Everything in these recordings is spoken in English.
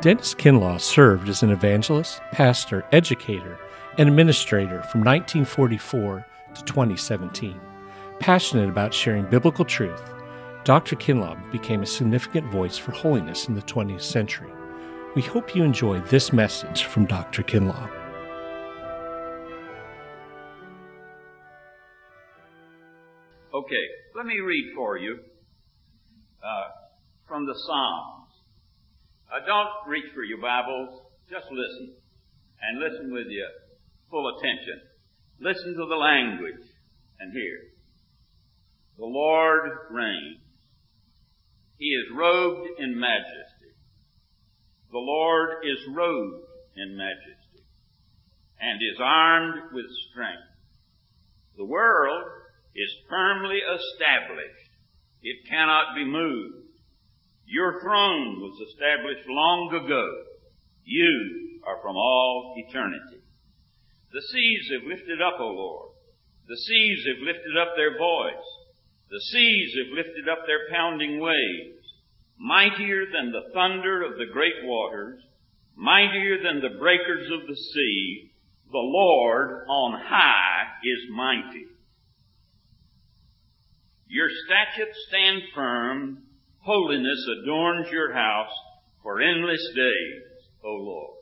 Dennis Kinlaw served as an evangelist, pastor, educator, and administrator from 1944 to 2017. Passionate about sharing biblical truth, Dr. Kinlaw became a significant voice for holiness in the 20th century. We hope you enjoy this message from Dr. Kinlaw. Okay, let me read for you from the Psalms. Don't reach for your Bibles, just listen, and listen with your full attention. Listen to the language and hear. The Lord reigns. He is robed in majesty. The Lord is robed in majesty and is armed with strength. The world is firmly established. It cannot be moved. Your throne was established long ago. You are from all eternity. The seas have lifted up, O Lord. The seas have lifted up their voice. The seas have lifted up their pounding waves, mightier than the thunder of the great waters, mightier than the breakers of the sea. The Lord on high is mighty. Your statutes stand firm. Holiness adorns your house for endless days, O Lord.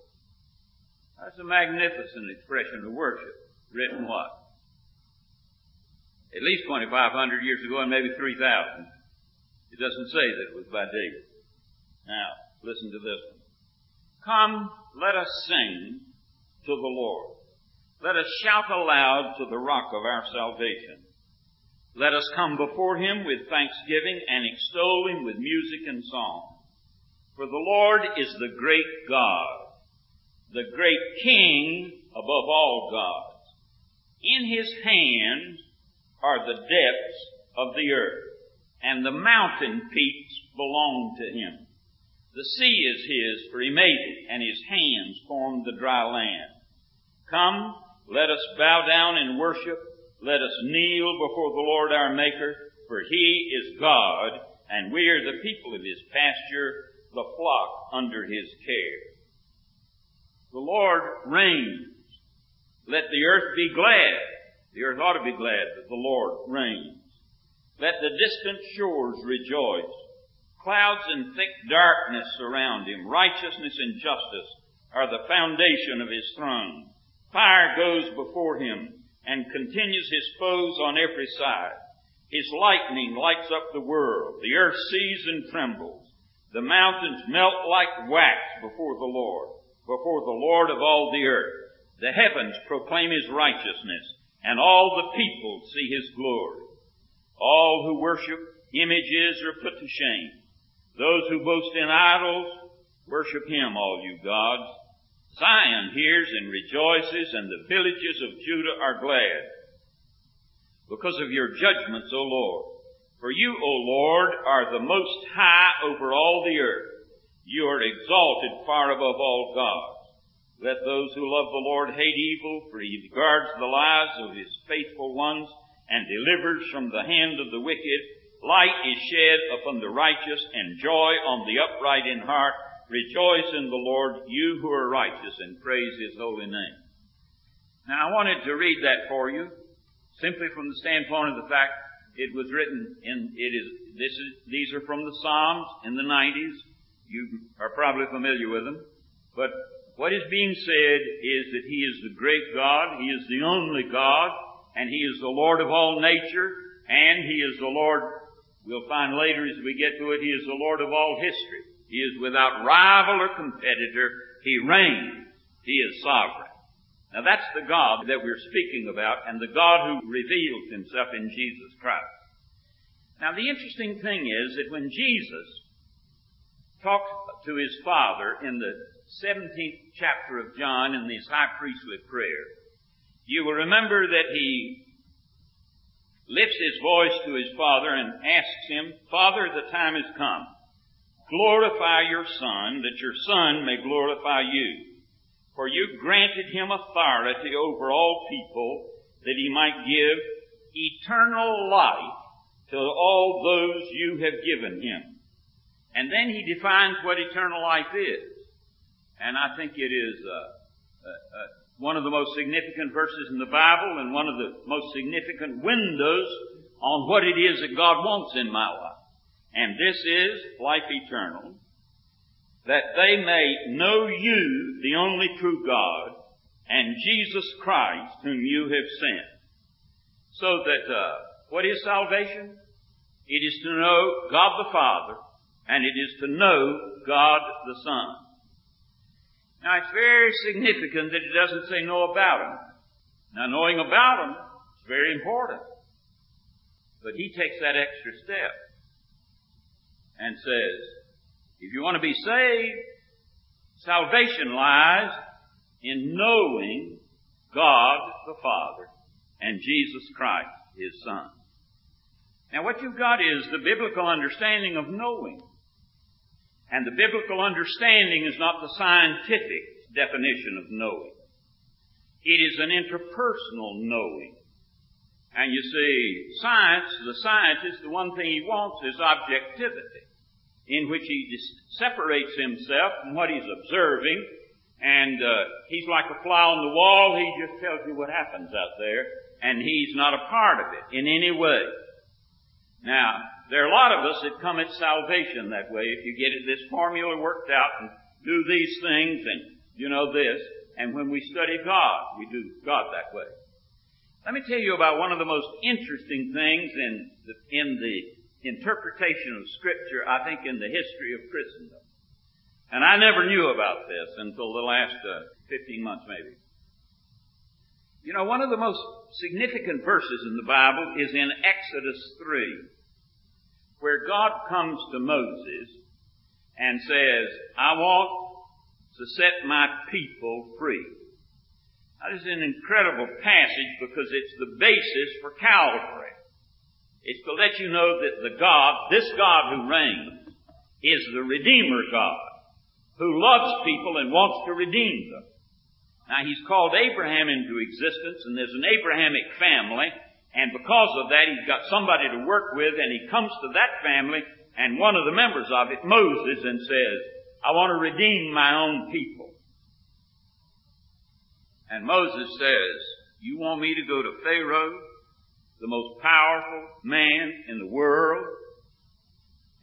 That's a magnificent expression of worship, written what? At least 2,500 years ago and maybe 3,000. It doesn't say that it was by David. Now, listen to this one. Come, let us sing to the Lord. Let us shout aloud to the rock of our salvation. Let us come before him with thanksgiving and extol him with music and song. For the Lord is the great God, the great King above all gods. In his hand are the depths of the earth, and the mountain peaks belong to him. The sea is his, for he made it, and his hands formed the dry land. Come, let us bow down in worship. Let us kneel before the Lord our Maker, for he is God, and we are the people of his pasture, the flock under his care. The Lord reigns. Let the earth be glad. The earth ought to be glad that the Lord reigns. Let the distant shores rejoice. Clouds and thick darkness surround him. Righteousness and justice are the foundation of his throne. Fire goes before him and continues his foes on every side. His lightning lights up the world. The earth sees and trembles. The mountains melt like wax before the Lord of all the earth. The heavens proclaim his righteousness, and all the people see his glory. All who worship images are put to shame. Those who boast in idols, worship him, all you gods. Zion hears and rejoices, and the villages of Judah are glad because of your judgments, O Lord. For you, O Lord, are the most high over all the earth. You are exalted far above all gods. Let those who love the Lord hate evil, for he guards the lives of his faithful ones and delivers from the hand of the wicked. Light is shed upon the righteous and joy on the upright in heart. Rejoice in the Lord, you who are righteous, and praise his holy name. Now, I wanted to read that for you simply from the standpoint of the fact it was written in, these are from the Psalms in the 90s. You are probably familiar with them, but what is being said is that he is the great God, he is the only God, and he is the Lord of all nature, and he is the Lord, we'll find later as we get to it, he is the Lord of all history. He is without rival or competitor. He reigns. He is sovereign. Now that's the God that we're speaking about, and the God who reveals himself in Jesus Christ. Now the interesting thing is that when Jesus talked to his Father in the 17th chapter of John in this high priestly prayer, you will remember that he lifts his voice to his Father and asks him, Father, the time has come. Glorify your Son, that your Son may glorify you. For you granted him authority over all people, that he might give eternal life to all those you have given him. And then he defines what eternal life is. And I think it is one of the most significant verses in the Bible and one of the most significant windows on what it is that God wants in my life. And this is life eternal, that they may know you, the only true God, and Jesus Christ, whom you have sent. So that what is salvation? It is to know God the Father, and it is to know God the Son. Now, it's very significant that it doesn't say know about Him. Now, knowing about Him is very important. But He takes that extra step and says, if you want to be saved, salvation lies in knowing God the Father and Jesus Christ, His Son. Now, what you've got is the biblical understanding of knowing. And the biblical understanding is not the scientific definition of knowing. It is an interpersonal knowing. And you see, science, the scientist, the one thing he wants is objectivity, in which he separates himself from what he's observing. And he's like a fly on the wall. He just tells you what happens out there. And he's not a part of it in any way. Now, there are a lot of us that come at salvation that way. If you get this formula worked out and do these things and you know this. And when we study God, we do God that way. Let me tell you about one of the most interesting things in the interpretation of Scripture, I think, in the history of Christendom. And I never knew about this until the last 15 months, maybe. You know, one of the most significant verses in the Bible is in Exodus 3, where God comes to Moses and says, I want to set my people free. Now, this is an incredible passage because it's the basis for Calvary. It's to let you know that the God, this God who reigns, is the Redeemer God, who loves people and wants to redeem them. Now, He's called Abraham into existence, and there's an Abrahamic family, and because of that, He's got somebody to work with, and He comes to that family, and one of the members of it, Moses, and says, I want to redeem my own people. And Moses says, you want me to go to Pharaoh, the most powerful man in the world,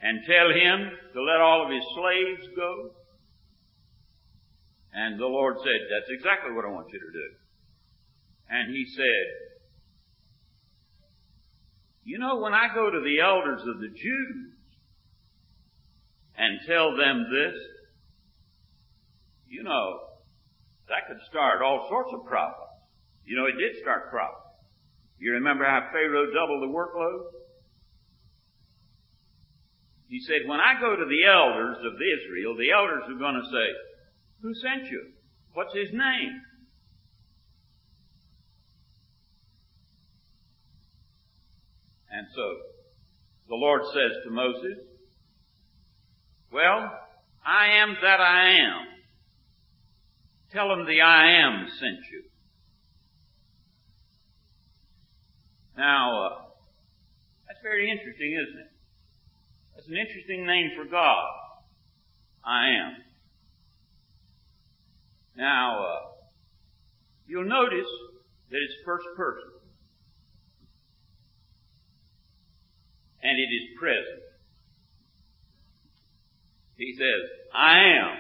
and tell him to let all of his slaves go? And the Lord said, that's exactly what I want you to do. And he said, you know, when I go to the elders of the Jews and tell them this, you know, that could start all sorts of problems. You know, it did start problems. You remember how Pharaoh doubled the workload? He said, when I go to the elders of Israel, the elders are going to say, who sent you? What's his name? And so the Lord says to Moses, well, I am that I am. Tell him the I am sent you. Now, that's very interesting, isn't it? That's an interesting name for God. I am. Now, you'll notice that it's first person. And it is present. He says, I am.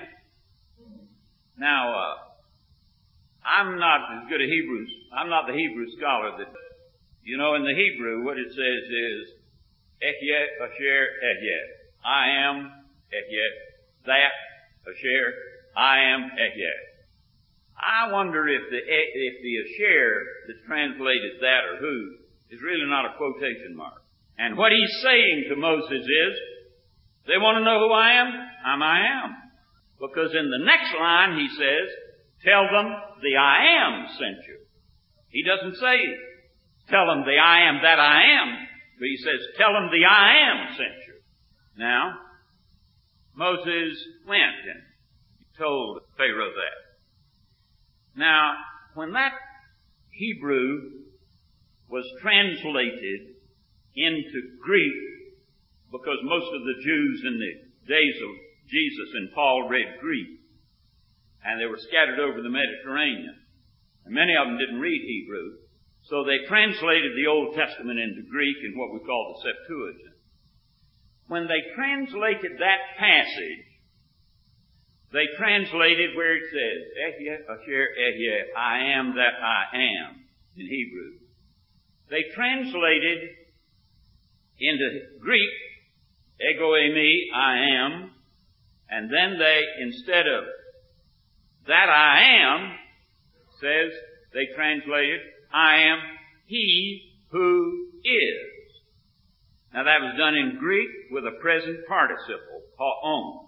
Now, I'm not as good a Hebrew. I'm not the Hebrew scholar that, you know, in the Hebrew, what it says is, Ehyeh, Asher, Ehyeh. I am, Ehyeh. That, Asher, I am, Ehyeh. I wonder if the Asher that's translated that or who is really not a quotation mark. And what he's saying to Moses is, they want to know who I am? I'm I am. Because in the next line he says, tell them the I am sent you. He doesn't say, tell them the I am that I am. But he says, tell them the I am sent you. Now, Moses went and told Pharaoh that. Now, when that Hebrew was translated into Greek, because most of the Jews in the days of Jesus and Paul read Greek, and they were scattered over the Mediterranean. And many of them didn't read Hebrew, so they translated the Old Testament into Greek in what we call the Septuagint. When they translated that passage, they translated where it says, Ehyeh asher ehyeh, I am that I am, in Hebrew. They translated into Greek, ego eimi, I am, and then they, instead of that I am, says, they translated, I am he who is. Now that was done in Greek with a present participle, ha'om.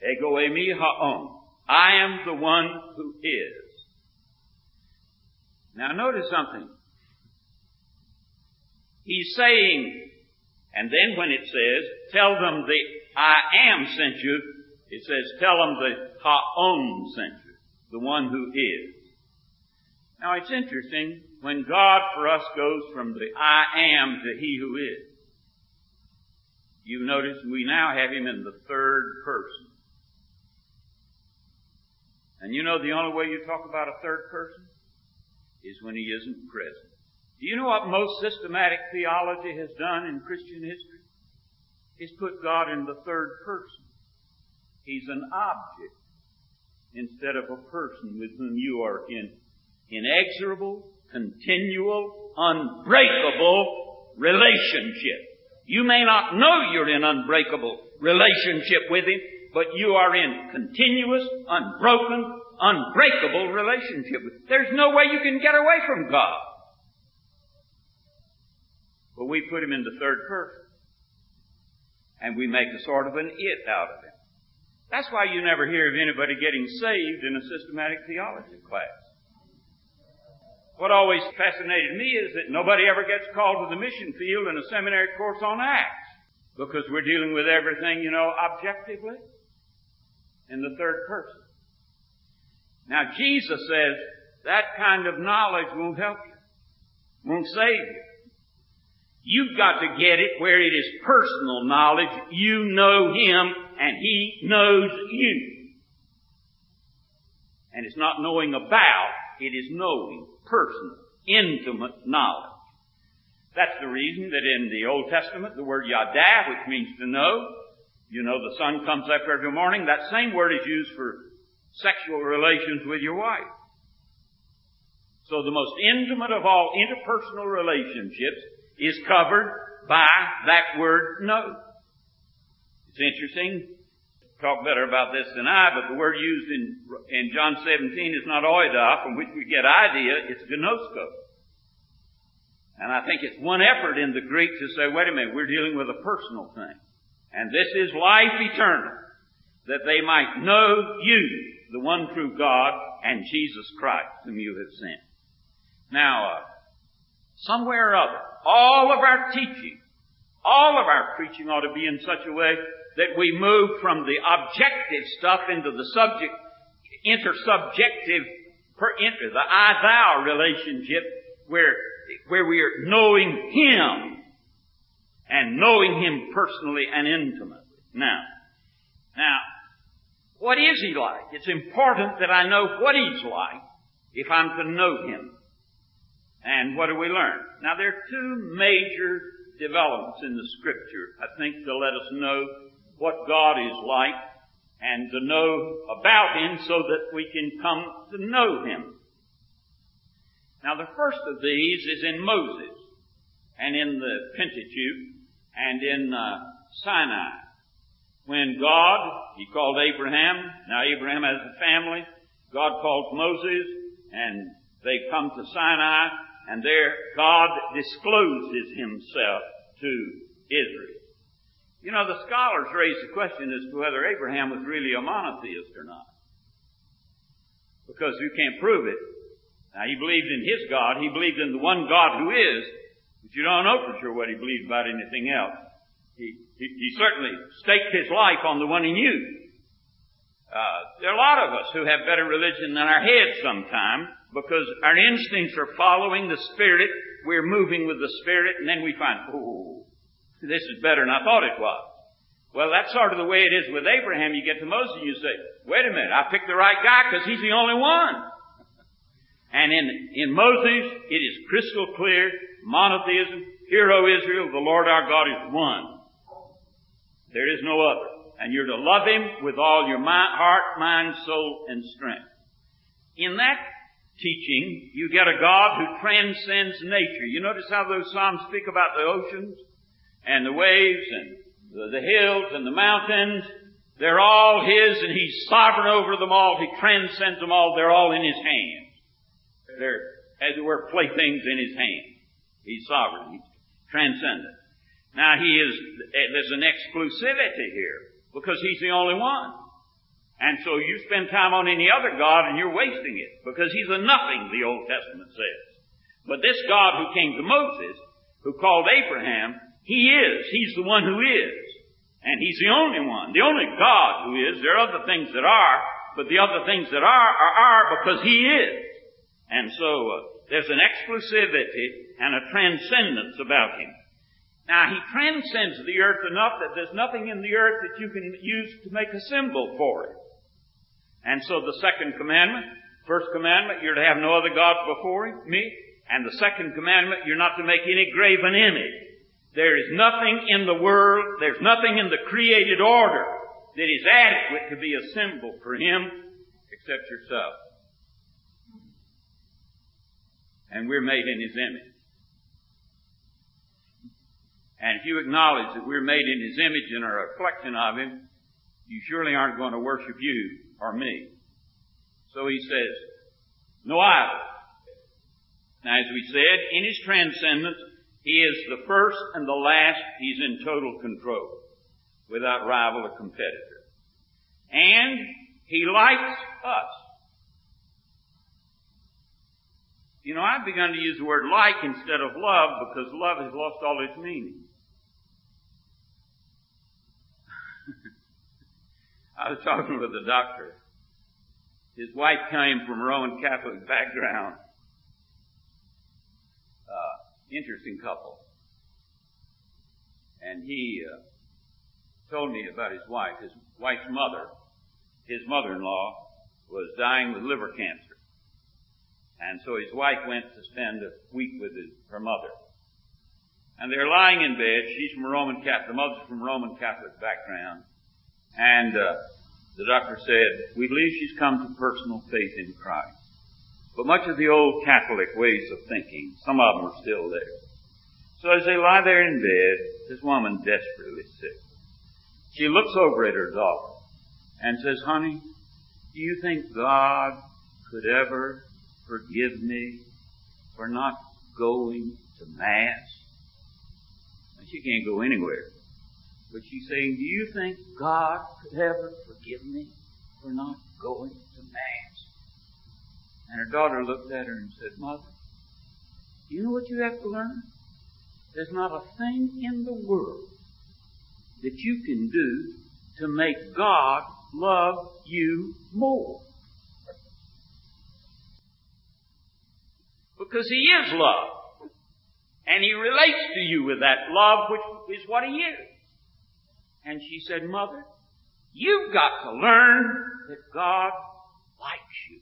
Ego eimi ha'om. I am the one who is. Now notice something. He's saying, and then when it says, tell them the I am sent you, it says, tell them the ha'om sent you, the one who is. Now it's interesting, when God for us goes from the I am to he who is, you notice we now have him in the third person. And you know the only way you talk about a third person is when he isn't present. Do you know what most systematic theology has done in Christian history? It's put God in the third person. He's an object instead of a person with whom you are in inexorable, continual, unbreakable relationship. You may not know you're in unbreakable relationship with him, but you are in continuous, unbroken, unbreakable relationship. There's no way you can get away from God. But we put him in the third person. And we make a sort of an it out of him. That's why you never hear of anybody getting saved in a systematic theology class. What always fascinated me is that nobody ever gets called to the mission field in a seminary course on Acts. Because we're dealing with everything, you know, objectively, in the third person. Now, Jesus says that kind of knowledge won't help you, won't save you. You've got to get it where it is personal knowledge. You know him, and he knows you. And it's not knowing about, it is knowing, personal, intimate knowledge. That's the reason that in the Old Testament, the word yada, which means to know, you know, the sun comes up every morning, that same word is used for sexual relations with your wife. So the most intimate of all interpersonal relationships is covered by that word know. It's interesting, talk better about this than I, but the word used in John 17 is not oida, from which we get idea, it's gnosko. And I think it's one effort in the Greek to say, wait a minute, we're dealing with a personal thing. And this is life eternal, that they might know you, the one true God, and Jesus Christ, whom you have sent. Now, somewhere or other, all of our teaching, all of our preaching ought to be in such a way that we move from the objective stuff into the subject, intersubjective, the I-thou relationship, where we are knowing him and knowing him personally and intimately. Now, what is he like? It's important that I know what he's like if I'm to know him. And what do we learn? Now, there are two major developments in the Scripture, I think, to let us know what God is like and to know about him so that we can come to know him. Now, the first of these is in Moses and in the Pentateuch and in Sinai. When God, he called Abraham. Now, Abraham has a family. God calls Moses, and they come to Sinai, and there God discloses himself to Israel. You know, the scholars raise the question as to whether Abraham was really a monotheist or not, because you can't prove it. Now, he believed in his God. He believed in the one God who is, but you don't know for sure what he believed about anything else. He certainly staked his life on the one he knew. There are a lot of us who have better religion than our heads sometimes because our instincts are following the Spirit. We're moving with the Spirit, and then we find, oh, this is better than I thought it was. Well, that's sort of the way it is with Abraham. You get to Moses and you say, wait a minute, I picked the right guy because he's the only one. And in Moses, it is crystal clear, monotheism, hear, O Israel, the Lord our God is one. There is no other. And you're to love him with all your heart, mind, soul, and strength. In that teaching, you get a God who transcends nature. You notice how those Psalms speak about the oceans and the waves and the hills and the mountains. They're all his, and he's sovereign over them all. He transcends them all. They're all in his hands. They're, as it were, playthings in his hands. He's sovereign. He's transcendent. Now, there's an exclusivity here, because he's the only one. And so you spend time on any other God and you're wasting it, because he's a nothing, the Old Testament says. But this God who came to Moses, who called Abraham, he is. He's the one who is. And he's the only one, the only God who is. There are other things that are, but the other things that are because he is. And so there's an exclusivity and a transcendence about him. Now, he transcends the earth enough that there's nothing in the earth that you can use to make a symbol for it. And so the second commandment, first commandment, you're to have no other gods before me. And the second commandment, you're not to make any graven image. There is nothing in the world, there's nothing in the created order that is adequate to be a symbol for him except yourself. And we're made in his image. And if you acknowledge that we're made in his image and are a reflection of him, you surely aren't going to worship you or me. So he says, no idol. Now, as we said, in his transcendence, he is the first and the last. He's in total control, without rival or competitor. And he likes us. You know, I've begun to use the word like instead of love, because love has lost all its meaning. I was talking with a doctor. His wife came from a Roman Catholic background. Interesting couple. And he told me about his wife. His wife's mother, his mother-in-law, was dying with liver cancer. And so his wife went to spend a week with her mother. And they're lying in bed. She's from a Roman Catholic. The mother's from a Roman Catholic background. And the doctor said, we believe she's come to personal faith in Christ. But much of the old Catholic ways of thinking, some of them are still there. So as they lie there in bed, this woman desperately sick. She looks over at her daughter and says, honey, do you think God could ever forgive me for not going to Mass? And she can't go anywhere. But she's saying, do you think God could ever forgive me for not going to Mass? And her daughter looked at her and said, Mother, you know what you have to learn? There's not a thing in the world that you can do to make God love you more. Because he is love. And he relates to you with that love, which is what he is. And she said, Mother, you've got to learn that God likes you.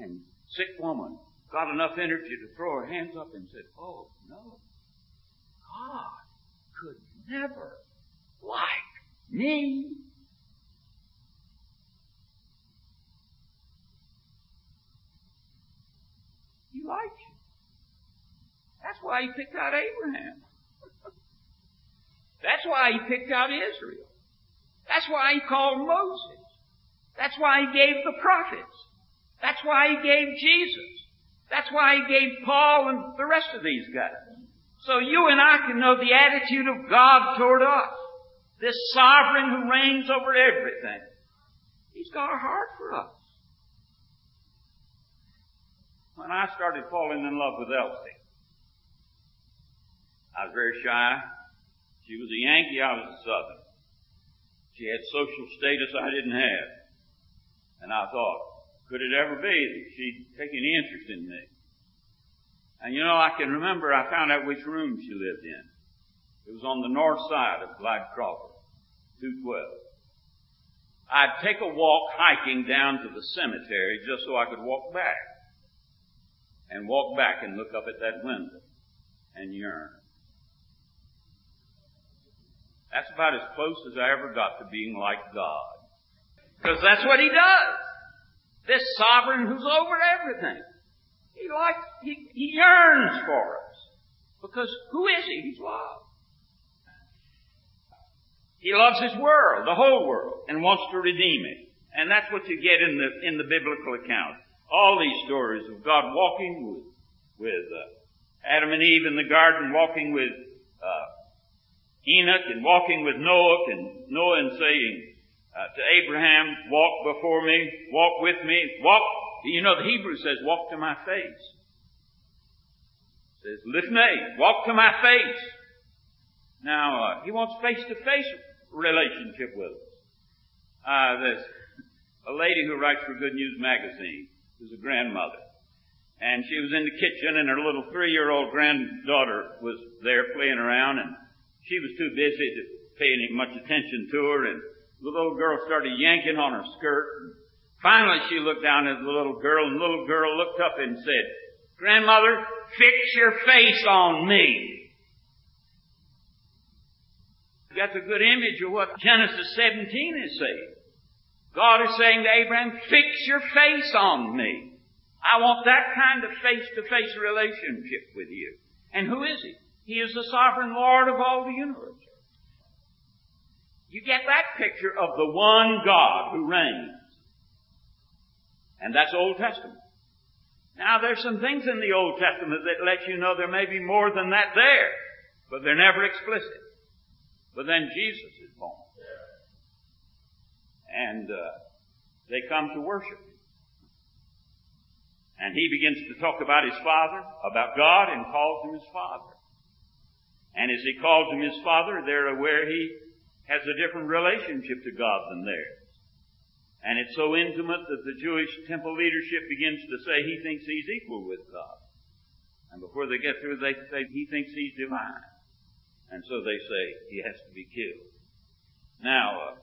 And sick woman got enough energy to throw her hands up and said, oh, no, God could never like me. He likes you. That's why he picked out Abraham. That's why he picked out Israel. That's why he called Moses. That's why he gave the prophets. That's why he gave Jesus. That's why he gave Paul and the rest of these guys. So you and I can know the attitude of God toward us. This sovereign who reigns over everything. He's got a heart for us. When I started falling in love with Elsie, I was very shy. She was a Yankee, I was a Southern. She had social status I didn't have. And I thought, could it ever be that she'd take any interest in me? And you know, I can remember I found out which room she lived in. It was on the north side of Glide Crawford, 212. I'd take a walk hiking down to the cemetery just so I could walk back. And walk back and look up at that window and yearn. That's about as close as I ever got to being like God. Because that's what He does. This sovereign who's over everything. He yearns for us. Because who is He? He's love. He loves His world, the whole world, and wants to redeem it. And that's what you get in the biblical account. All these stories of God walking with Adam and Eve in the garden, walking with Enoch, and walking with Noah and saying to Abraham, walk before me, walk with me, walk. You know, the Hebrew says, walk to my face. It says, lifnei, walk to my face. Now, He wants face-to-face relationship with us. There's a lady who writes for Good News Magazine, who's a grandmother. And she was in the kitchen, and her little 3-year-old granddaughter was there playing around, and she was too busy to pay any much attention to her, and the little girl started yanking on her skirt. And finally, she looked down at the little girl, and the little girl looked up and said, "Grandmother, fix your face on me." That's a good image of what Genesis 17 is saying. God is saying to Abraham, fix your face on me. I want that kind of face-to-face relationship with you. And who is He? He is the sovereign Lord of all the universe. You get that picture of the one God who reigns. And that's Old Testament. Now, there's some things in the Old Testament that let you know there may be more than that there, but they're never explicit. But then Jesus is born. And they come to worship Him. And He begins to talk about His Father, about God, and calls Him His Father. And as He calls Him His Father, they're aware He has a different relationship to God than theirs. And it's so intimate that the Jewish temple leadership begins to say He thinks He's equal with God. And before they get through, they say He thinks He's divine. And so they say, He has to be killed. Now,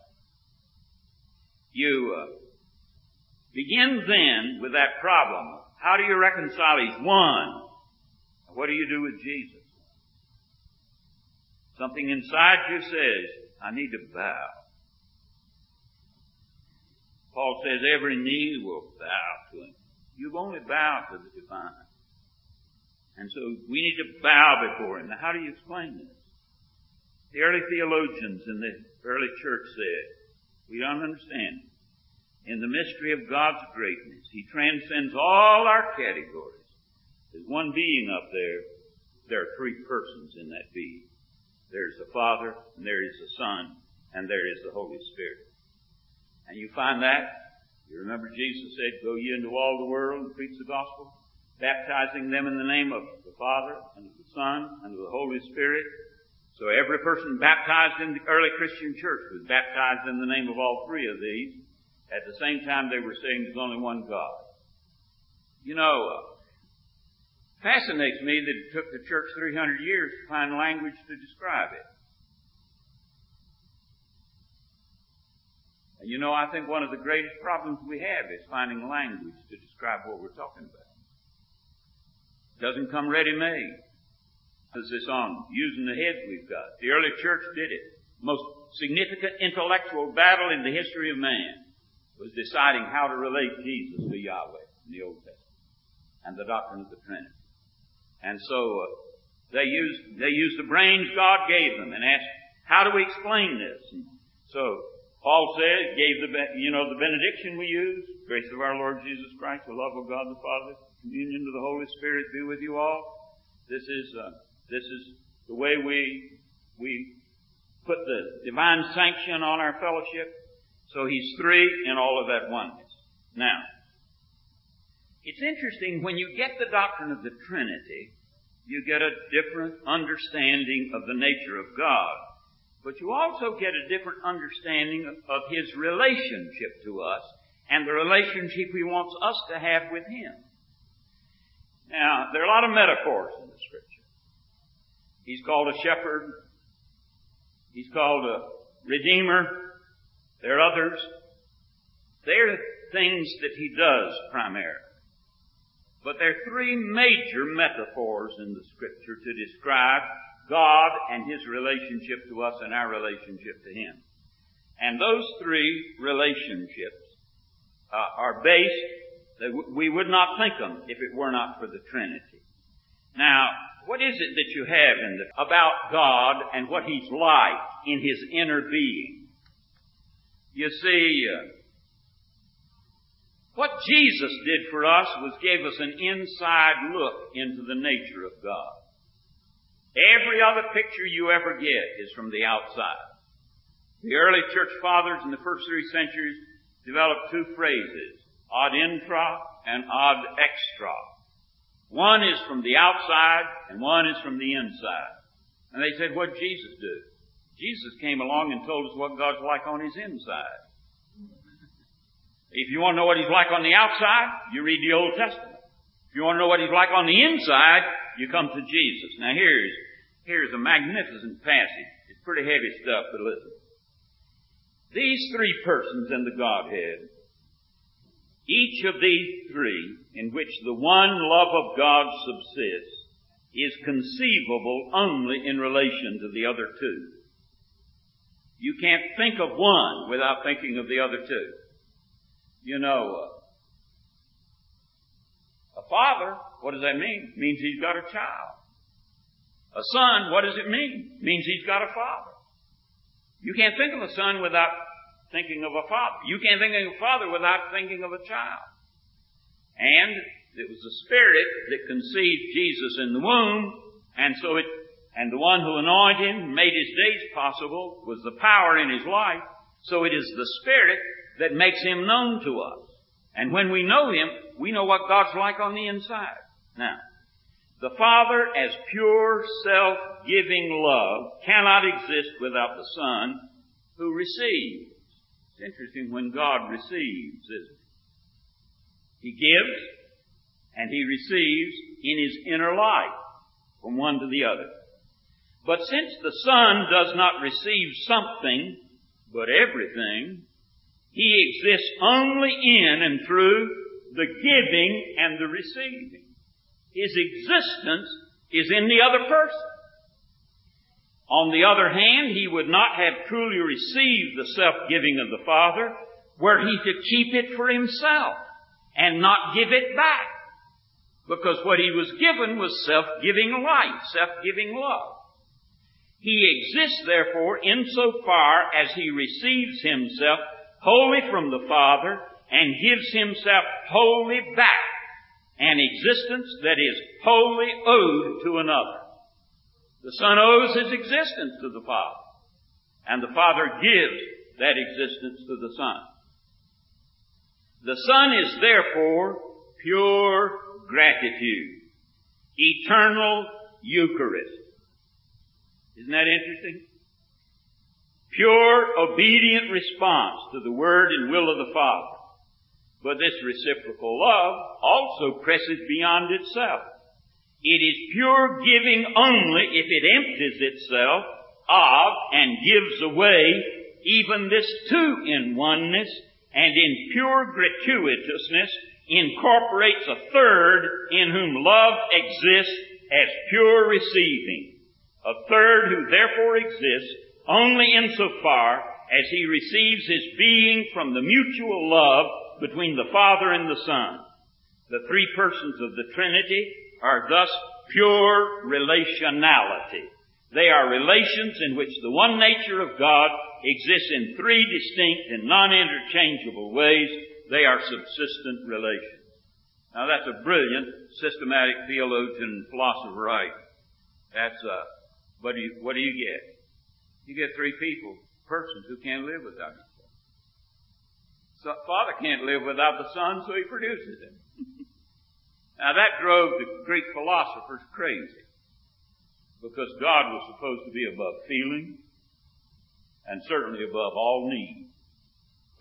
you begin then with that problem. How do you reconcile He's one? What do you do with Jesus? Something inside you says, I need to bow. Paul says every knee will bow to Him. You've only bowed to the divine. And so we need to bow before Him. Now, how do you explain this? The early theologians in the early church said, we don't understand. In the mystery of God's greatness, He transcends all our categories. There's one being up there. There are three persons in that being. There's the Father, and there is the Son, and there is the Holy Spirit. And you find that, you remember Jesus said, go ye into all the world and preach the gospel, baptizing them in the name of the Father, and of the Son, and of the Holy Spirit. So every person baptized in the early Christian church was baptized in the name of all three of these. At the same time, they were saying there's only one God. You know, it fascinates me that it took the church 300 years to find language to describe it. And you know, I think one of the greatest problems we have is finding language to describe what we're talking about. It doesn't come ready-made. There's this on using the heads we've got. The early church did it. Most significant intellectual battle in the history of man was deciding how to relate Jesus to Yahweh in the Old Testament and the doctrine of the Trinity. And so they used the brains God gave them and asked, how do we explain this? And so Paul said, gave the benediction we use, grace of our Lord Jesus Christ, the love of God the Father, communion of the Holy Spirit be with you all. This is the way we put the divine sanction on our fellowship. So He's three in all of that oneness. Now, it's interesting, when you get the doctrine of the Trinity, you get a different understanding of the nature of God. But you also get a different understanding of His relationship to us and the relationship He wants us to have with Him. Now, there are a lot of metaphors in the Scripture. He's called a shepherd. He's called a redeemer. There are others. They're things that he does primarily. But there are three major metaphors in the Scripture to describe God and his relationship to us and our relationship to him. And those three relationships are based, we would not think them if it were not for the Trinity. Now, what is it that you have in the about God and what he's like in his inner being? You see, what Jesus did for us was gave us an inside look into the nature of God. Every other picture you ever get is from the outside. The early church fathers in the first 3 centuries developed 2 phrases, ad intra and ad extra. One is from the outside and one is from the inside. And they said, what did Jesus do? Jesus came along and told us what God's like on his inside. If you want to know what he's like on the outside, you read the Old Testament. If you want to know what he's like on the inside, you come to Jesus. Now here's a magnificent passage. It's pretty heavy stuff, but listen. These 3 persons in the Godhead, each of these 3 in which the one love of God subsists, is conceivable only in relation to the other 2. You can't think of one without thinking of the other 2. You know, a father, what does that mean? It means he's got a child. A son, what does it mean? It means he's got a father. You can't think of a son without thinking of a father. You can't think of a father without thinking of a child. And it was the Spirit that conceived Jesus in the womb, and the one who anointed him, made his days possible, was the power in his life. So it is the Spirit that makes him known to us. And when we know him, we know what God's like on the inside. Now, the Father, as pure, self-giving love, cannot exist without the Son who receives. It's interesting when God receives, isn't it? He gives and he receives in his inner life from one to the other. But since the Son does not receive something but everything, he exists only in and through the giving and the receiving. His existence is in the other person. On the other hand, he would not have truly received the self-giving of the Father were he to keep it for himself and not give it back. Because what he was given was self-giving life, self-giving love. He exists, therefore, insofar as he receives himself wholly from the Father, and gives himself wholly back, an existence that is wholly owed to another. The Son owes his existence to the Father, and the Father gives that existence to the Son. The Son is therefore pure gratitude, eternal Eucharist. Isn't that interesting? Pure, obedient response to the word and will of the Father. But this reciprocal love also presses beyond itself. It is pure giving only if it empties itself of and gives away even this too in oneness and in pure gratuitousness incorporates a third in whom love exists as pure receiving. A third who therefore exists only insofar as he receives his being from the mutual love between the Father and the Son. The 3 persons of the Trinity are thus pure relationality. They are relations in which the one nature of God exists in 3 distinct and non-interchangeable ways. They are subsistent relations. Now that's a brilliant systematic theologian and philosopher, right? That's what do you get? You get 3 persons who can't live without each other. So Father can't live without the Son, so he produces him. Now that drove the Greek philosophers crazy, because God was supposed to be above feeling and certainly above all need.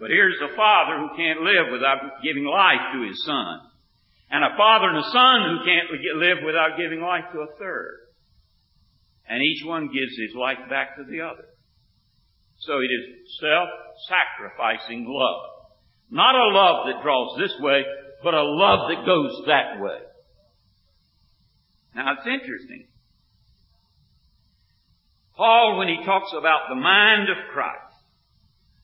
But here's a Father who can't live without giving life to his Son, and a Father and a Son who can't live without giving life to a third. And each one gives his life back to the other. So it is self-sacrificing love. Not a love that draws this way, but a love that goes that way. Now, it's interesting. Paul, when he talks about the mind of Christ,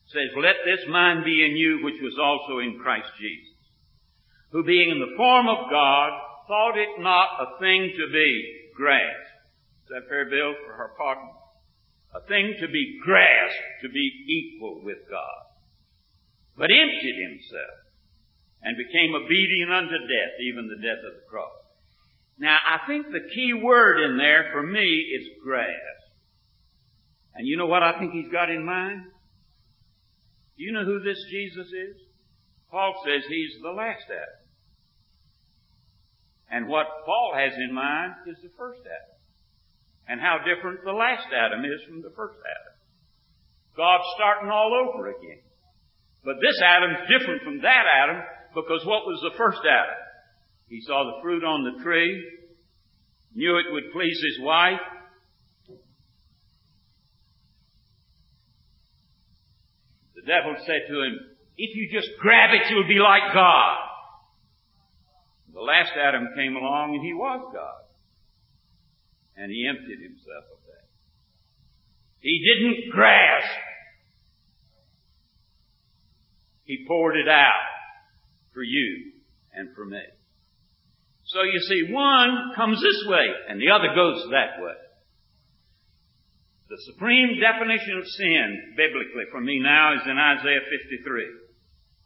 says, "Let this mind be in you, which was also in Christ Jesus, who being in the form of God, thought it not a thing to be grasped." Is that fair, Bill, for her pardon? A thing to be grasped, to be equal with God. But emptied himself and became obedient unto death, even the death of the cross. Now, I think the key word in there for me is grasp. And you know what I think he's got in mind? You know who this Jesus is? Paul says he's the last Adam. And what Paul has in mind is the first Adam. And how different the last Adam is from the first Adam. God's starting all over again. But this Adam's different from that Adam, because what was the first Adam? He saw the fruit on the tree, knew it would please his wife, the devil said to him, "If you just grab it, you'll be like God." The last Adam came along and he was God. And he emptied himself of that. He didn't grasp. He poured it out for you and for me. So you see, one comes this way and the other goes that way. The supreme definition of sin, biblically, for me now, is in Isaiah 53.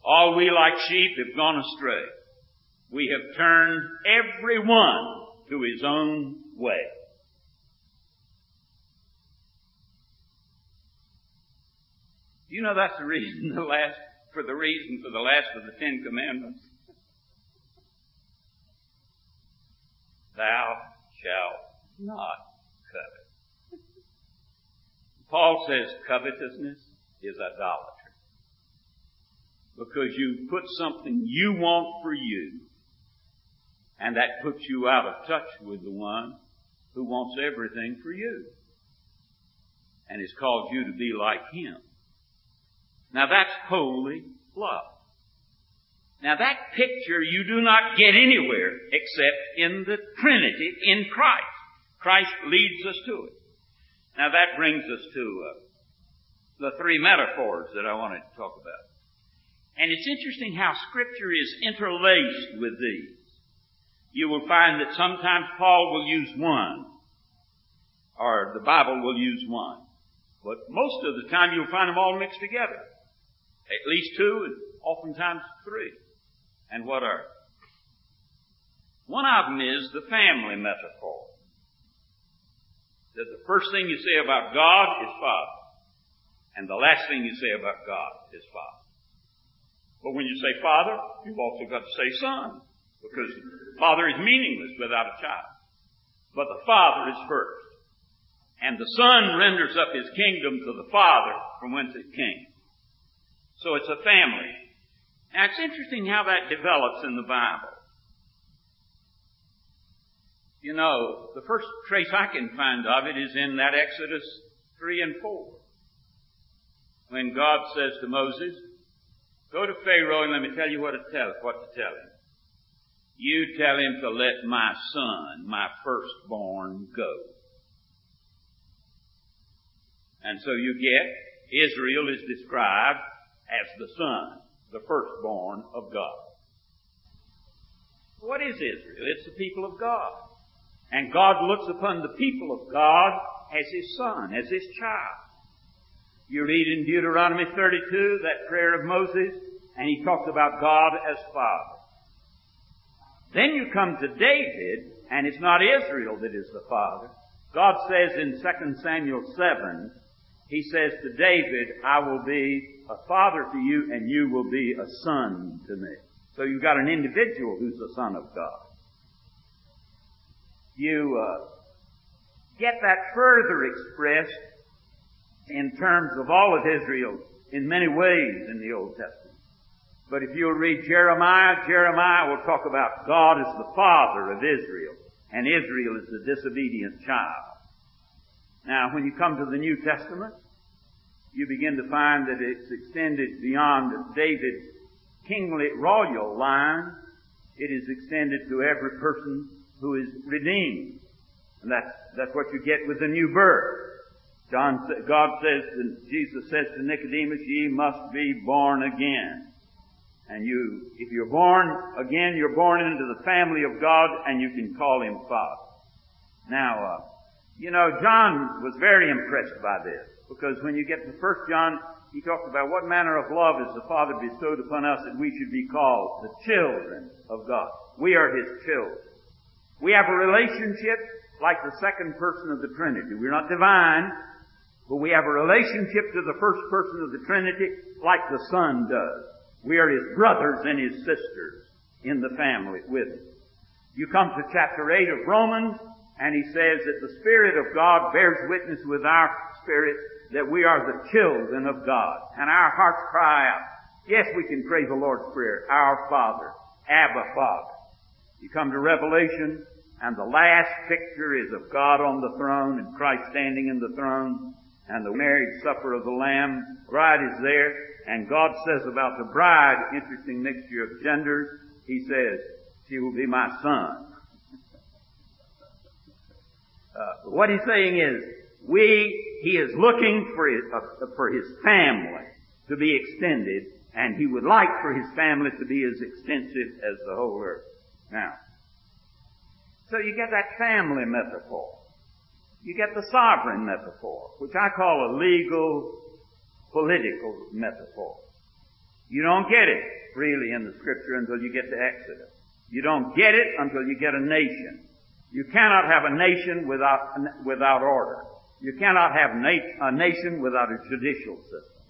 "All we like sheep have gone astray. We have turned every one to his own way." You know that's the reason for the last of the Ten Commandments. "Thou shalt not covet." Paul says covetousness is idolatry, because you put something you want for you, and that puts you out of touch with the one who wants everything for you and has called you to be like him. Now that's holy love. Now that picture you do not get anywhere except in the Trinity, in Christ. Christ leads us to it. Now that brings us to the three metaphors that I wanted to talk about. And it's interesting how Scripture is interlaced with these. You will find that sometimes Paul will use one, or the Bible will use one. But most of the time you'll find them all mixed together. At least two, and oftentimes three. And what are? One of them is the family metaphor. That the first thing you say about God is Father. And the last thing you say about God is Father. But when you say Father, you've also got to say Son. Because Father is meaningless without a child. But the Father is first. And the Son renders up his kingdom to the Father from whence it came. So it's a family. Now it's interesting how that develops in the Bible. You know, the first trace I can find of it is in that Exodus 3 and 4. When God says to Moses, "Go to Pharaoh and let me tell you what to tell him. You tell him to let my son, my firstborn, go." And so you get Israel is described as the son, the firstborn of God. What is Israel? It's the people of God. And God looks upon the people of God as his son, as his child. You read in Deuteronomy 32, that prayer of Moses, and he talks about God as Father. Then you come to David, and it's not Israel that is the father. God says in 2 Samuel 7, he says to David, "I will be a father to you, and you will be a son to me." So you've got an individual who's the son of God. You get that further expressed in terms of all of Israel in many ways in the Old Testament. But if you'll read Jeremiah will talk about God as the father of Israel, and Israel is the disobedient child. Now, when you come to the New Testament, you begin to find that it's extended beyond David's kingly royal line. It is extended to every person who is redeemed. And that's what you get with the new birth. God says, and Jesus says to Nicodemus, ye must be born again. And you, if you're born again, you're born into the family of God, and you can call him Father. Now, John was very impressed by this, because when you get to 1 John, he talks about what manner of love is the Father bestowed upon us that we should be called the children of God. We are his children. We have a relationship like the second person of the Trinity. We're not divine, but we have a relationship to the first person of the Trinity like the Son does. We are his brothers and his sisters in the family with him. You come to chapter 8 of Romans, and he says that the Spirit of God bears witness with our spirit that we are the children of God. And our hearts cry out. Yes, we can pray the Lord's Prayer. Our Father, Abba Father. You come to Revelation, and the last picture is of God on the throne and Christ standing in the throne, and the marriage supper of the Lamb. The bride is there, and God says about the bride, interesting mixture of genders, he says, she will be my son. What he's saying is, he is looking for his family to be extended, and he would like for his family to be as extensive as the whole earth. Now, so you get that family metaphor. You get the sovereign metaphor, which I call a legal, political metaphor. You don't get it really in the Scripture until you get to Exodus. You don't get it until you get a nation. You cannot have a nation without order. You cannot have a nation without a judicial system.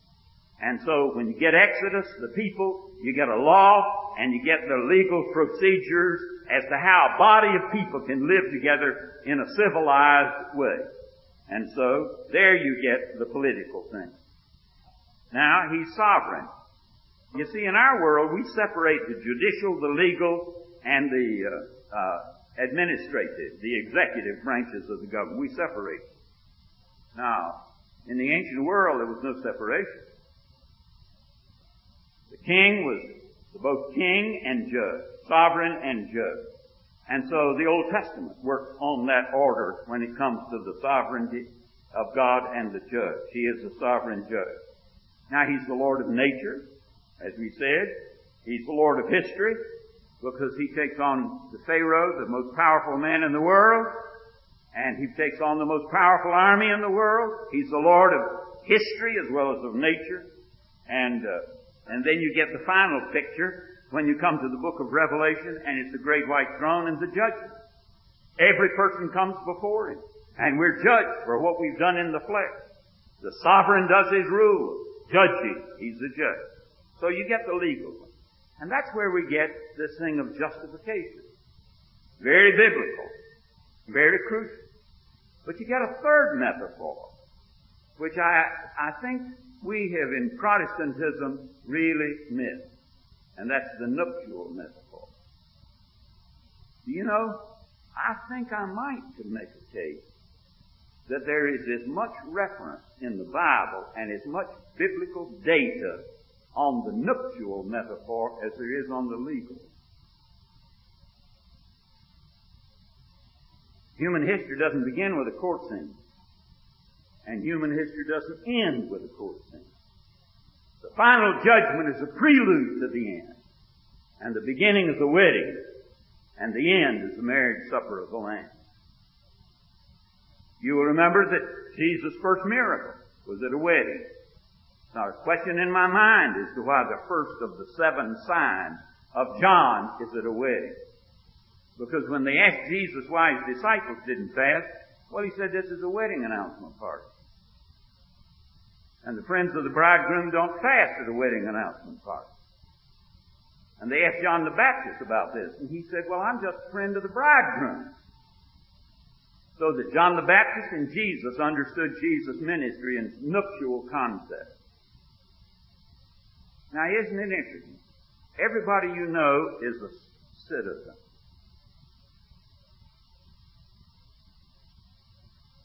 And so when you get Exodus, the people, you get a law, and you get their legal procedures as to how a body of people can live together in a civilized way. And so there you get the political thing. Now, he's sovereign. You see, in our world, we separate the judicial, the legal, and the administrative, the executive branches of the government. We separate them. Now, in the ancient world, there was no separation. The king was both king and judge, sovereign and judge. And so the Old Testament works on that order when it comes to the sovereignty of God and the judge. He is the sovereign judge. Now, he's the Lord of nature, as we said. He's the Lord of history, because he takes on the Pharaoh, the most powerful man in the world, and he takes on the most powerful army in the world. He's the Lord of history as well as of nature. And then you get the final picture when you come to the book of Revelation, and it's the great white throne and the judgment. Every person comes before him, and we're judged for what we've done in the flesh. The sovereign does his rule, judging. He's the judge. So you get the legal one. And that's where we get this thing of justification. Very biblical, very crucial. But you get a third metaphor, which I think we have in Protestantism really missed. And that's the nuptial metaphor. I think I might could make a case that there is as much reference in the Bible and as much biblical data on the nuptial metaphor as there is on the legal. Human history doesn't begin with a court scene. And human history doesn't end with a court scene. The final judgment is a prelude to the end. And the beginning is the wedding. And the end is the marriage supper of the Lamb. You will remember that Jesus' first miracle was at a wedding. Now, a question in my mind as to why the first of the seven signs of John is at a wedding. Because when they asked Jesus why his disciples didn't fast, well, he said, this is a wedding announcement party. And the friends of the bridegroom don't fast at a wedding announcement party. And they asked John the Baptist about this. And he said, well, I'm just a friend of the bridegroom. So that John the Baptist and Jesus understood Jesus' ministry in nuptial concept. Now, isn't it interesting? Everybody you know is a citizen.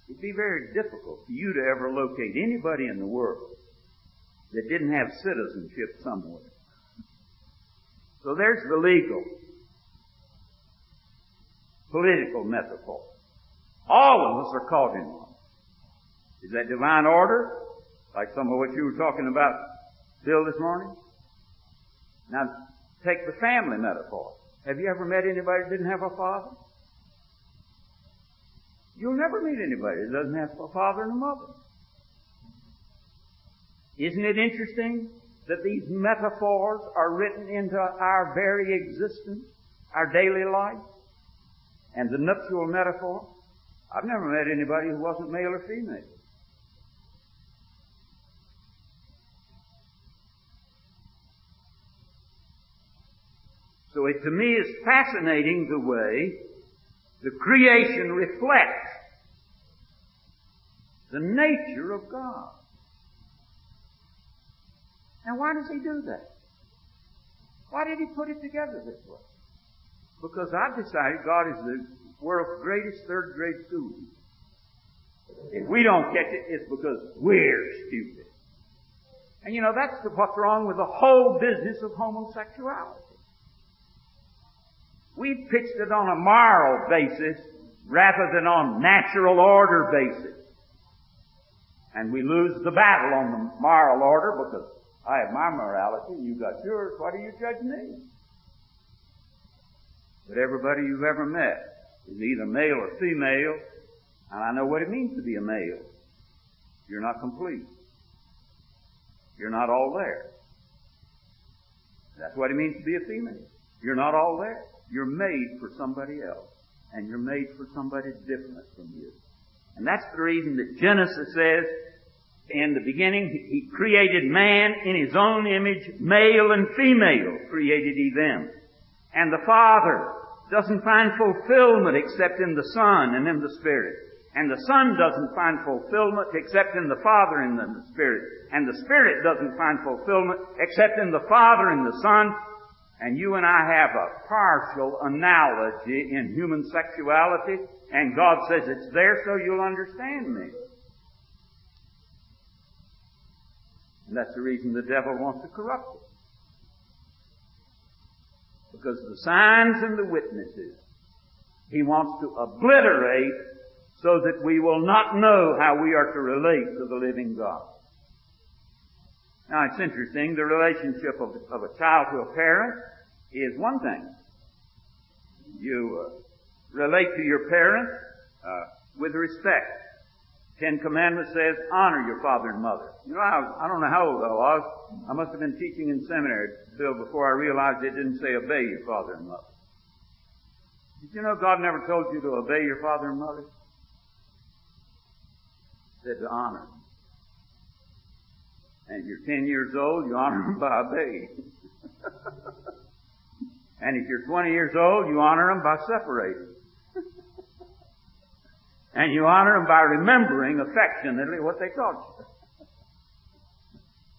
It'd be very difficult for you to ever locate anybody in the world that didn't have citizenship somewhere. So there's the legal, political metaphor. All of us are caught in one. Is that divine order, like some of what you were talking about, Bill, this morning? Now, take the family metaphor. Have you ever met anybody that didn't have a father? You'll never meet anybody that doesn't have a father and a mother. Isn't it interesting that these metaphors are written into our very existence, our daily life, and the nuptial metaphor? I've never met anybody who wasn't male or female. So it, to me, is fascinating the way the creation reflects the nature of God. Now, why does he do that? Why did he put it together this way? Because I've decided God is the world's greatest third-grade student. If we don't catch it, it's because we're stupid. And you know, that's what's wrong with the whole business of homosexuality. We've pitched it on a moral basis rather than on natural order basis. And we lose the battle on the moral order because I have my morality and you've got yours. Why do you judge me? But everybody you've ever met is either male or female, and I know what it means to be a male. You're not complete. You're not all there. That's what it means to be a female. You're not all there. You're made for somebody else, and you're made for somebody different from you. And that's the reason that Genesis says, in the beginning, he created man in his own image, male and female created he them. And the Father doesn't find fulfillment except in the Son and in the Spirit. And the Son doesn't find fulfillment except in the Father and in the Spirit. And the Spirit doesn't find fulfillment except in the Father and the Son. And you and I have a partial analogy in human sexuality, and God says it's there so you'll understand me. And that's the reason the devil wants to corrupt it. Because the signs and the witnesses he wants to obliterate so that we will not know how we are to relate to the living God. Now, it's interesting, the relationship of a child to a parent is one thing. You relate to your parents with respect. Ten Commandments says, honor your father and mother. You know, I don't know how old I was. I must have been teaching in seminary, Bill, before I realized it didn't say obey your father and mother. Did you know God never told you to obey your father and mother? He said to honor. And if you're 10 years old, you honor them by obeying. And if you're 20 years old, you honor them by separating. And you honor them by remembering affectionately what they taught you.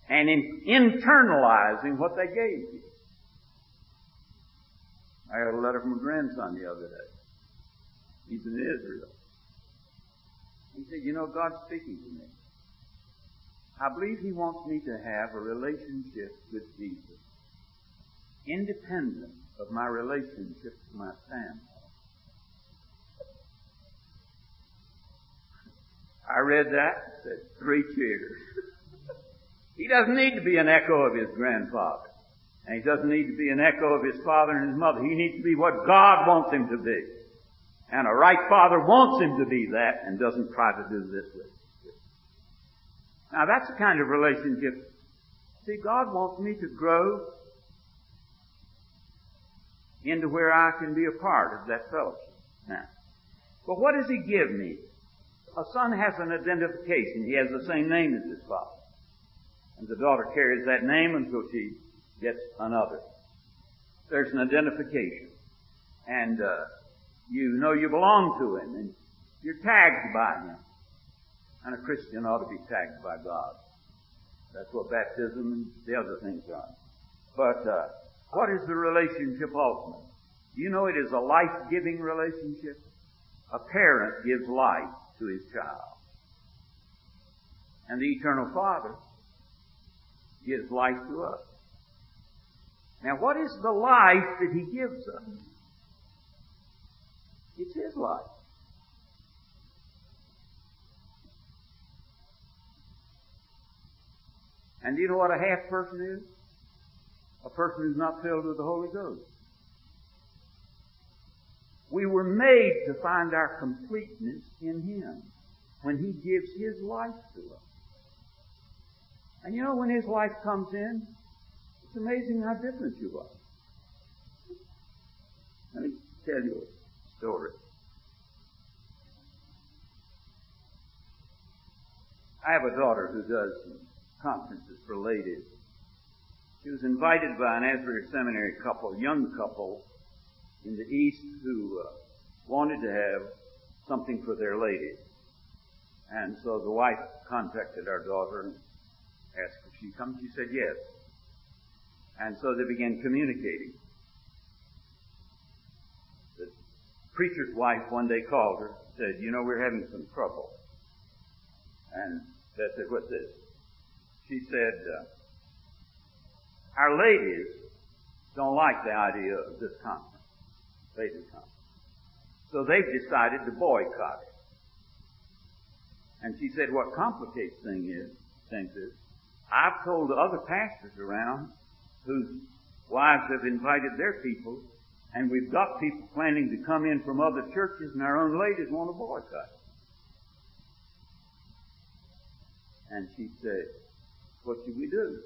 And in internalizing what they gave you. I got a letter from a grandson the other day. He's in Israel. He said, you know, God's speaking to me. I believe he wants me to have a relationship with Jesus, independent of my relationship to my family. I read that, said 3 cheers. He doesn't need to be an echo of his grandfather. And he doesn't need to be an echo of his father and his mother. He needs to be what God wants him to be. And a right father wants him to be that and doesn't try to do this with him. Now, that's the kind of relationship. See, God wants me to grow into where I can be a part of that fellowship. Now, but what does he give me? A son has an identification. He has the same name as his father. And the daughter carries that name until she gets another. There's an identification. And you know you belong to him, and you're tagged by him. And a Christian ought to be tagged by God. That's what baptism and the other things are. But what is the relationship ultimately? You know it is a life-giving relationship. A parent gives life to his child. And the eternal Father gives life to us. Now, what is the life that he gives us? It's his life. And do you know what a half person is? A person who's not filled with the Holy Ghost. We were made to find our completeness in him when he gives his life to us. And you know, when his life comes in, it's amazing how different you are. Let me tell you a story. I have a daughter who does conferences for ladies. She was invited by an Asbury Seminary couple, young couple in the East who wanted to have something for their ladies. And so the wife contacted our daughter and asked if she'd come. She said yes. And so they began communicating. The preacher's wife one day called her and said, you know, we're having some trouble. And Beth said, what's this? She said, our ladies don't like the idea of this conference, ladies' conference. So they've decided to boycott it. And she said, what complicates things is, I've told the other pastors around whose wives have invited their people, and we've got people planning to come in from other churches, and our own ladies want to boycott it. And she said, what should we do?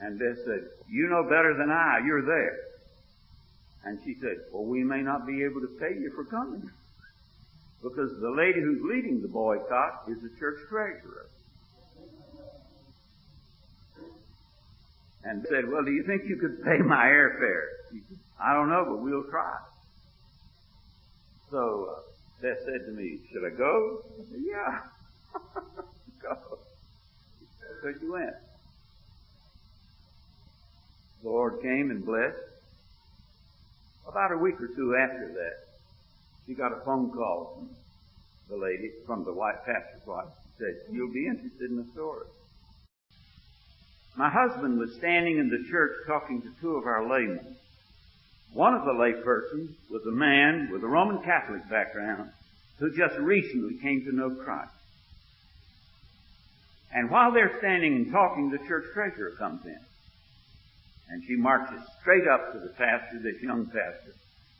And Beth said, you know better than I. You're there. And she said, well, we may not be able to pay you for coming, because the lady who's leading the boycott is the church treasurer. And said, well, do you think you could pay my airfare? She said, I don't know, but we'll try. So Beth said to me, should I go? I said, yeah. Go. So she went. The Lord came and blessed. About a week or two after that, she got a phone call from the lady, from the white pastor's wife, said, you'll be interested in the story. My husband was standing in the church talking to two of our laymen. One of the laypersons was a man with a Roman Catholic background who just recently came to know Christ. And while they're standing and talking, the church treasurer comes in. And she marches straight up to the pastor, this young pastor,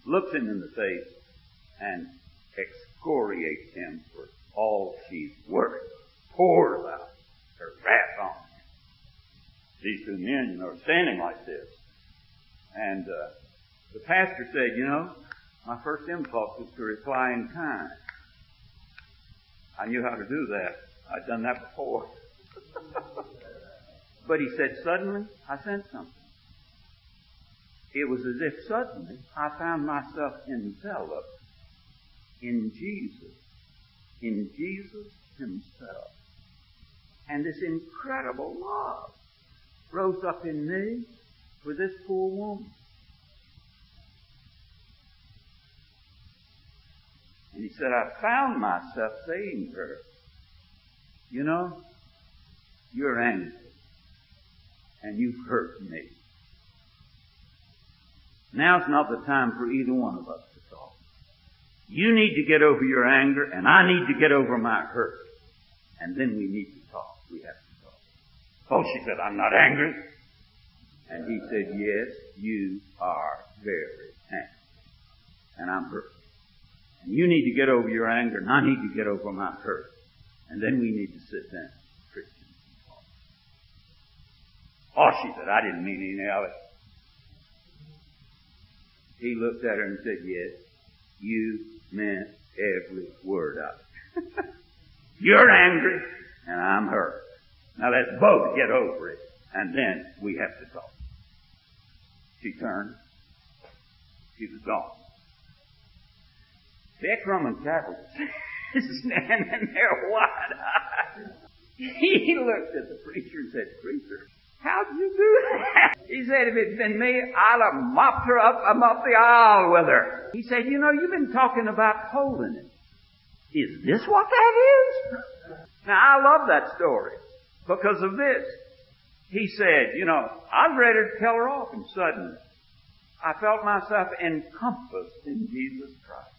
looks him in the face, and excoriates him for all she's worth. Pours out her wrath on him. These two men, you know, are standing like this. And the pastor said, you know, my first impulse was to reply in kind. I knew how to do that. I'd done that before. But he said, suddenly, I sensed something. It was as if suddenly I found myself enveloped in Jesus himself. And this incredible love rose up in me for this poor woman. And he said, I found myself saying to her, you know, you're angry and you've hurt me. Now's not the time for either one of us to talk. You need to get over your anger, and I need to get over my hurt. And then we need to talk. We have to talk. Oh, she said, I'm not angry. And he said, yes, you are very angry. And I'm hurt. And you need to get over your anger, and I need to get over my hurt. And then we need to sit down, Christians, and talk. Oh, she said, I didn't mean any of it. He looked at her and said, yes, you meant every word of it. You're angry, and I'm hurt. Now let's both get over it, and then we have to talk. She turned. She was gone. That Roman Catholic is standing there wide-eyed. He looked at the preacher and said, preacher, how'd you do that? He said, if it'd been me, I'd have mopped her up. I'm up the aisle with her. He said, you know, you've been talking about holiness. Is this what that is? Now, I love that story because of this. he said, you know, I was ready to tell her off, and suddenly I felt myself encompassed in Jesus Christ.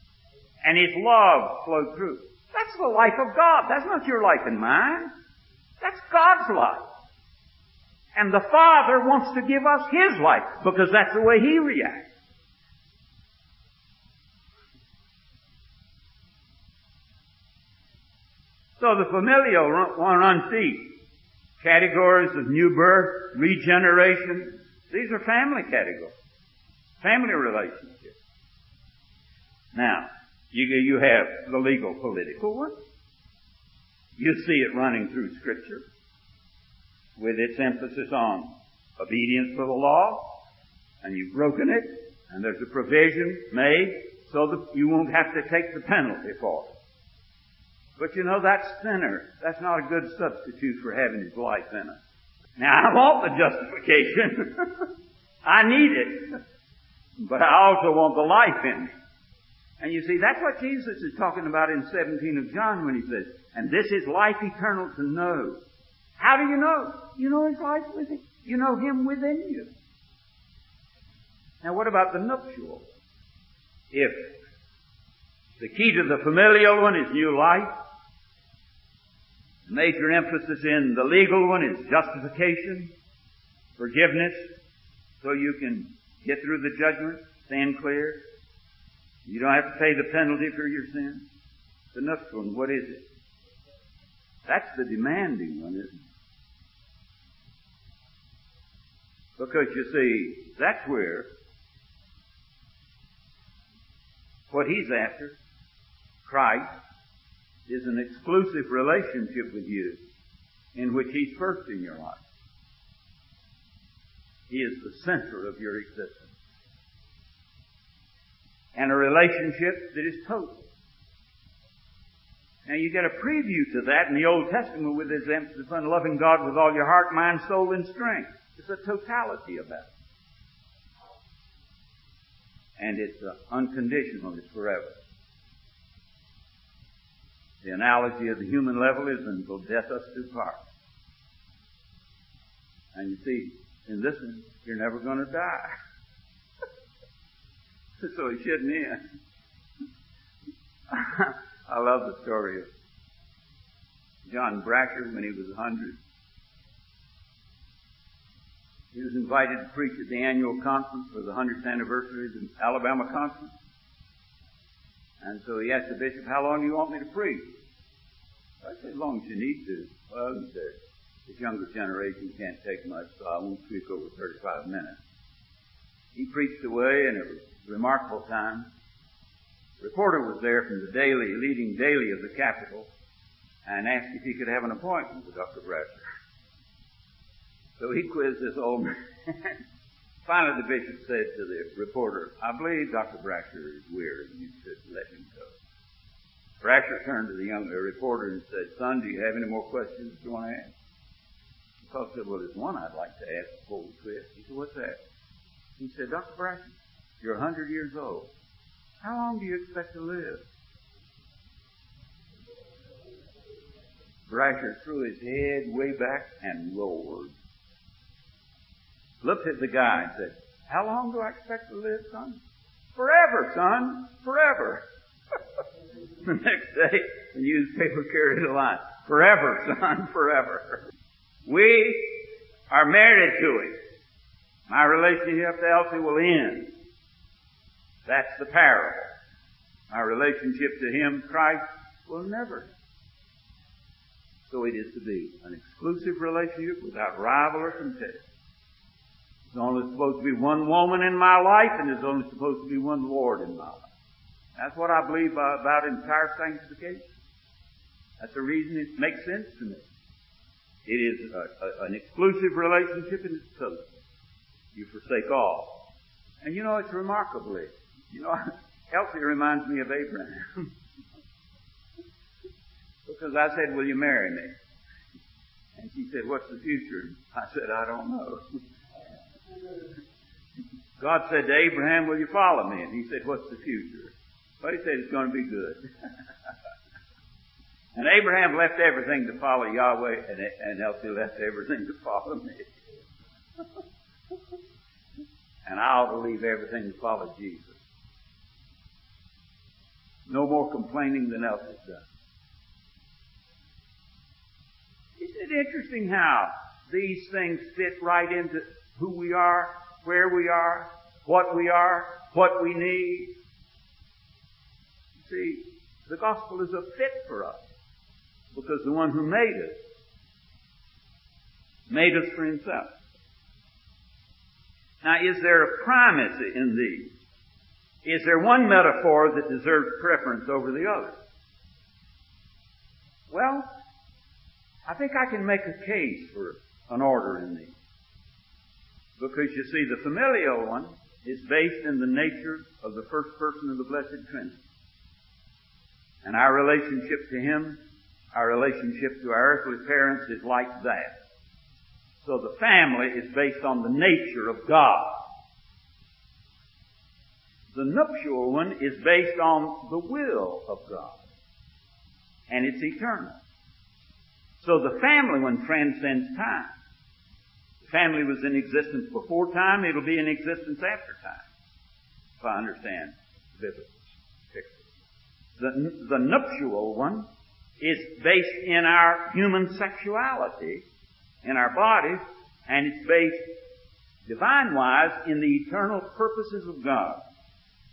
And His love flowed through. That's the life of God. That's not your life and mine. That's God's life. And the Father wants to give us His life because that's the way He reacts. So the familial runs deep. Categories of new birth, regeneration. These are family categories. Family relationships. Now, you have the legal political one. You see it running through Scripture with its emphasis on obedience to the law, and you've broken it, and there's a provision made so that you won't have to take the penalty for it. But you know, that sinner, that's not a good substitute for having his life in it. Now, I want the justification. I need it. But I also want the life in me. And you see, that's what Jesus is talking about in 17 of John when He says, and this is life eternal, to know. How do you know? You know His life within you. You know Him within you. Now, what about the nuptial? If the key to the familial one is new life, the major emphasis in the legal one is justification, forgiveness, so you can get through the judgment, stand clear. You don't have to pay the penalty for your sin. The next one, what is it? That's the demanding one, isn't it? Because, you see, that's where what He's after, Christ, is an exclusive relationship with you in which He's first in your life. He is the center of your existence. And a relationship that is total. Now you get a preview to that in the Old Testament with His emphasis on loving God with all your heart, mind, soul, and strength. It's a totality of that. And it's unconditional, it's forever. The analogy of the human level is until death us do part. And you see, in this one, you're never going to die. So it shouldn't end. I love the story of John Bracker when he was 100. He was invited to preach at the annual conference for the 100th anniversary of the Alabama Conference. And so he asked the bishop, how long do you want me to preach? I said, as long as you need to. Well, he said, this younger generation can't take much, so I won't speak over 35 minutes. He preached away, and it was a remarkable time. A reporter was there from the leading daily of the capital, and asked if he could have an appointment with Dr. Bracker. So he quizzed this old man. Finally, the bishop said to the reporter, I believe Dr. Bracker is weary. You should let him go. Bracker turned to the young reporter and said, son, do you have any more questions you want to ask? The fellow said, well, there's one I'd like to ask before we quit. He said, what's that? He said, Dr. Bracker, you're 100 years old. How long do you expect to live? Bracker threw his head way back and roared. Looked at the guy and said, how long do I expect to live, son? Forever, son, forever. The next day, the newspaper carried a line. Forever, son, forever. We are married to Him. My relationship to Elsie will end. That's the parable. My relationship to Him, Christ, will never. So it is to be an exclusive relationship without rival or contest. There's only supposed to be one woman in my life, and there's only supposed to be one Lord in my life. That's what I believe about entire sanctification. That's the reason it makes sense to me. It is an exclusive relationship, and it's total. You forsake all. And you know, it's remarkably, Elsie reminds me of Abraham. Because I said, will you marry me? And she said, what's the future? I said, I don't know. God said to Abraham, will you follow me? And he said, what's the future? Well, he said, it's going to be good. And Abraham left everything to follow Yahweh, and Elsie left everything to follow me. And I ought to leave everything to follow Jesus. No more complaining than else is done. Isn't it interesting how these things fit right into who we are, where we are, what we are, what we need? You see, the gospel is a fit for us because the one who made us for himself. Now, is there a primacy in these? Is there one metaphor that deserves preference over the other? Well, I think I can make a case for an order in these. Because, you see, the familial one is based in the nature of the first person of the Blessed Trinity. And our relationship to Him, our relationship to our earthly parents is like that. So the family is based on the nature of God. The nuptial one is based on the will of God. And it's eternal. So the family one transcends time. The family was in existence before time. It'll be in existence after time, if I understand the biblical picture. The nuptial one is based in our human sexuality, in our bodies, and it's based divine-wise in the eternal purposes of God.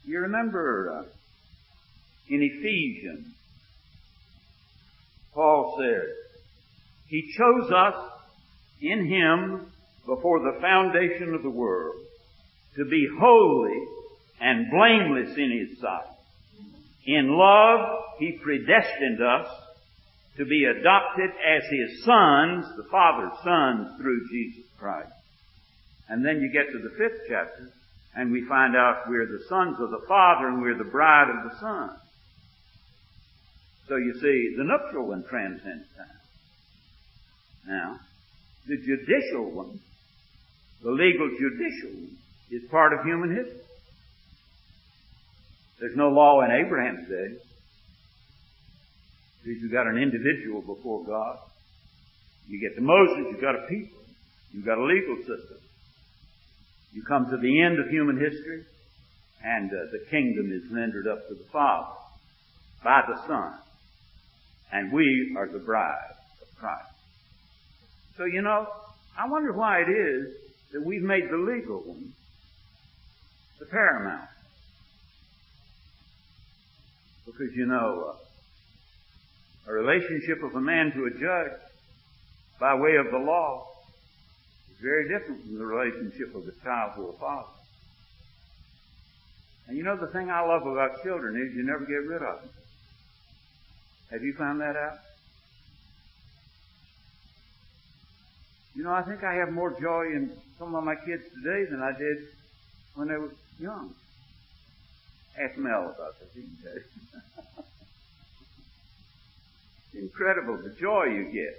You remember in Ephesians, Paul said, He chose us in Him before the foundation of the world to be holy and blameless in His sight. In love, He predestined us to be adopted as His sons, the Father's sons, through Jesus Christ. And then you get to the 5th chapter, and we find out we're the sons of the Father and we're the bride of the Son. So you see, the nuptial one transcends time. Now, the judicial one, the legal judicial one, is part of human history. There's no law in Abraham's day. You've got an individual before God. You get to Moses, you've got a people. You've got a legal system. You come to the end of human history, and the kingdom is rendered up to the Father by the Son. And we are the bride of Christ. So, you know, I wonder why it is that we've made the legal one the paramount. Because, you know, a relationship of a man to a judge by way of the law is very different from the relationship of a child to a father. And you know the thing I love about children is you never get rid of them. Have you found that out? You know, I think I have more joy in some of my kids today than I did when they were young. Ask Mel about that, he can tell you. Incredible, the joy you get.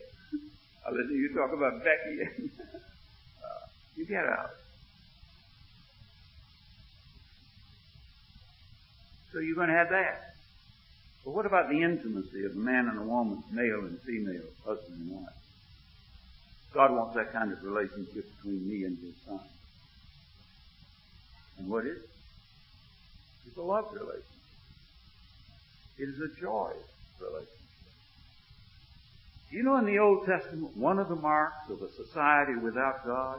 I listen to you talk about Becky. You get out. So you're going to have that. But what about the intimacy of a man and a woman, male and female, husband and wife? God wants that kind of relationship between me and His Son. And what is it? It's a love relationship. It is a joy relationship. You know, in the Old Testament, one of the marks of a society without God,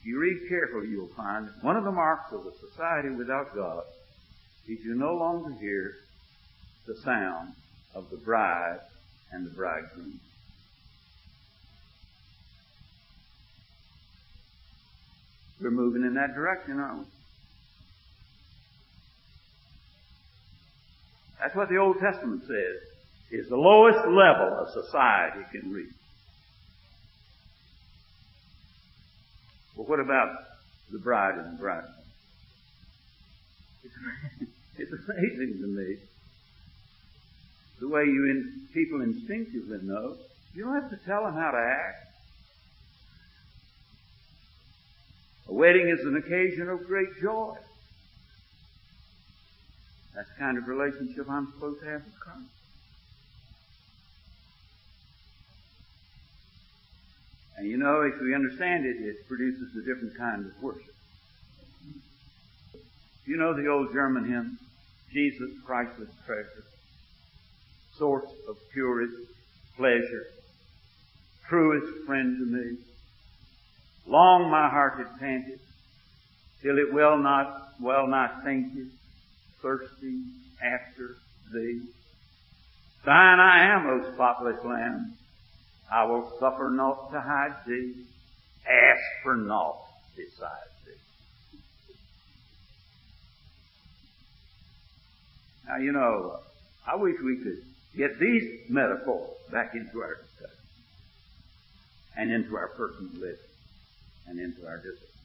if you read carefully, you'll find that one of the marks of a society without God is you no longer hear the sound of the bride and the bridegroom. We're moving in that direction, aren't we? That's what the Old Testament says. Is the lowest level a society can reach. Well, what about the bride and the bridegroom? It's amazing to me the way people instinctively know you don't have to tell them how to act. A wedding is an occasion of great joy. That's the kind of relationship I'm supposed to have with Christ. And you know, if we understand it, it produces a different kind of worship. You know the old German hymn, Jesus, priceless treasure, source of purest pleasure, truest friend to me. Long my heart had panted, till it well not fainted, thirsting after thee. Thine I am, O spotless Lamb, I will suffer naught to hide thee, ask for naught beside thee. Now, you know, I wish we could get these metaphors back into our discussion and into our personal living and into our discipline.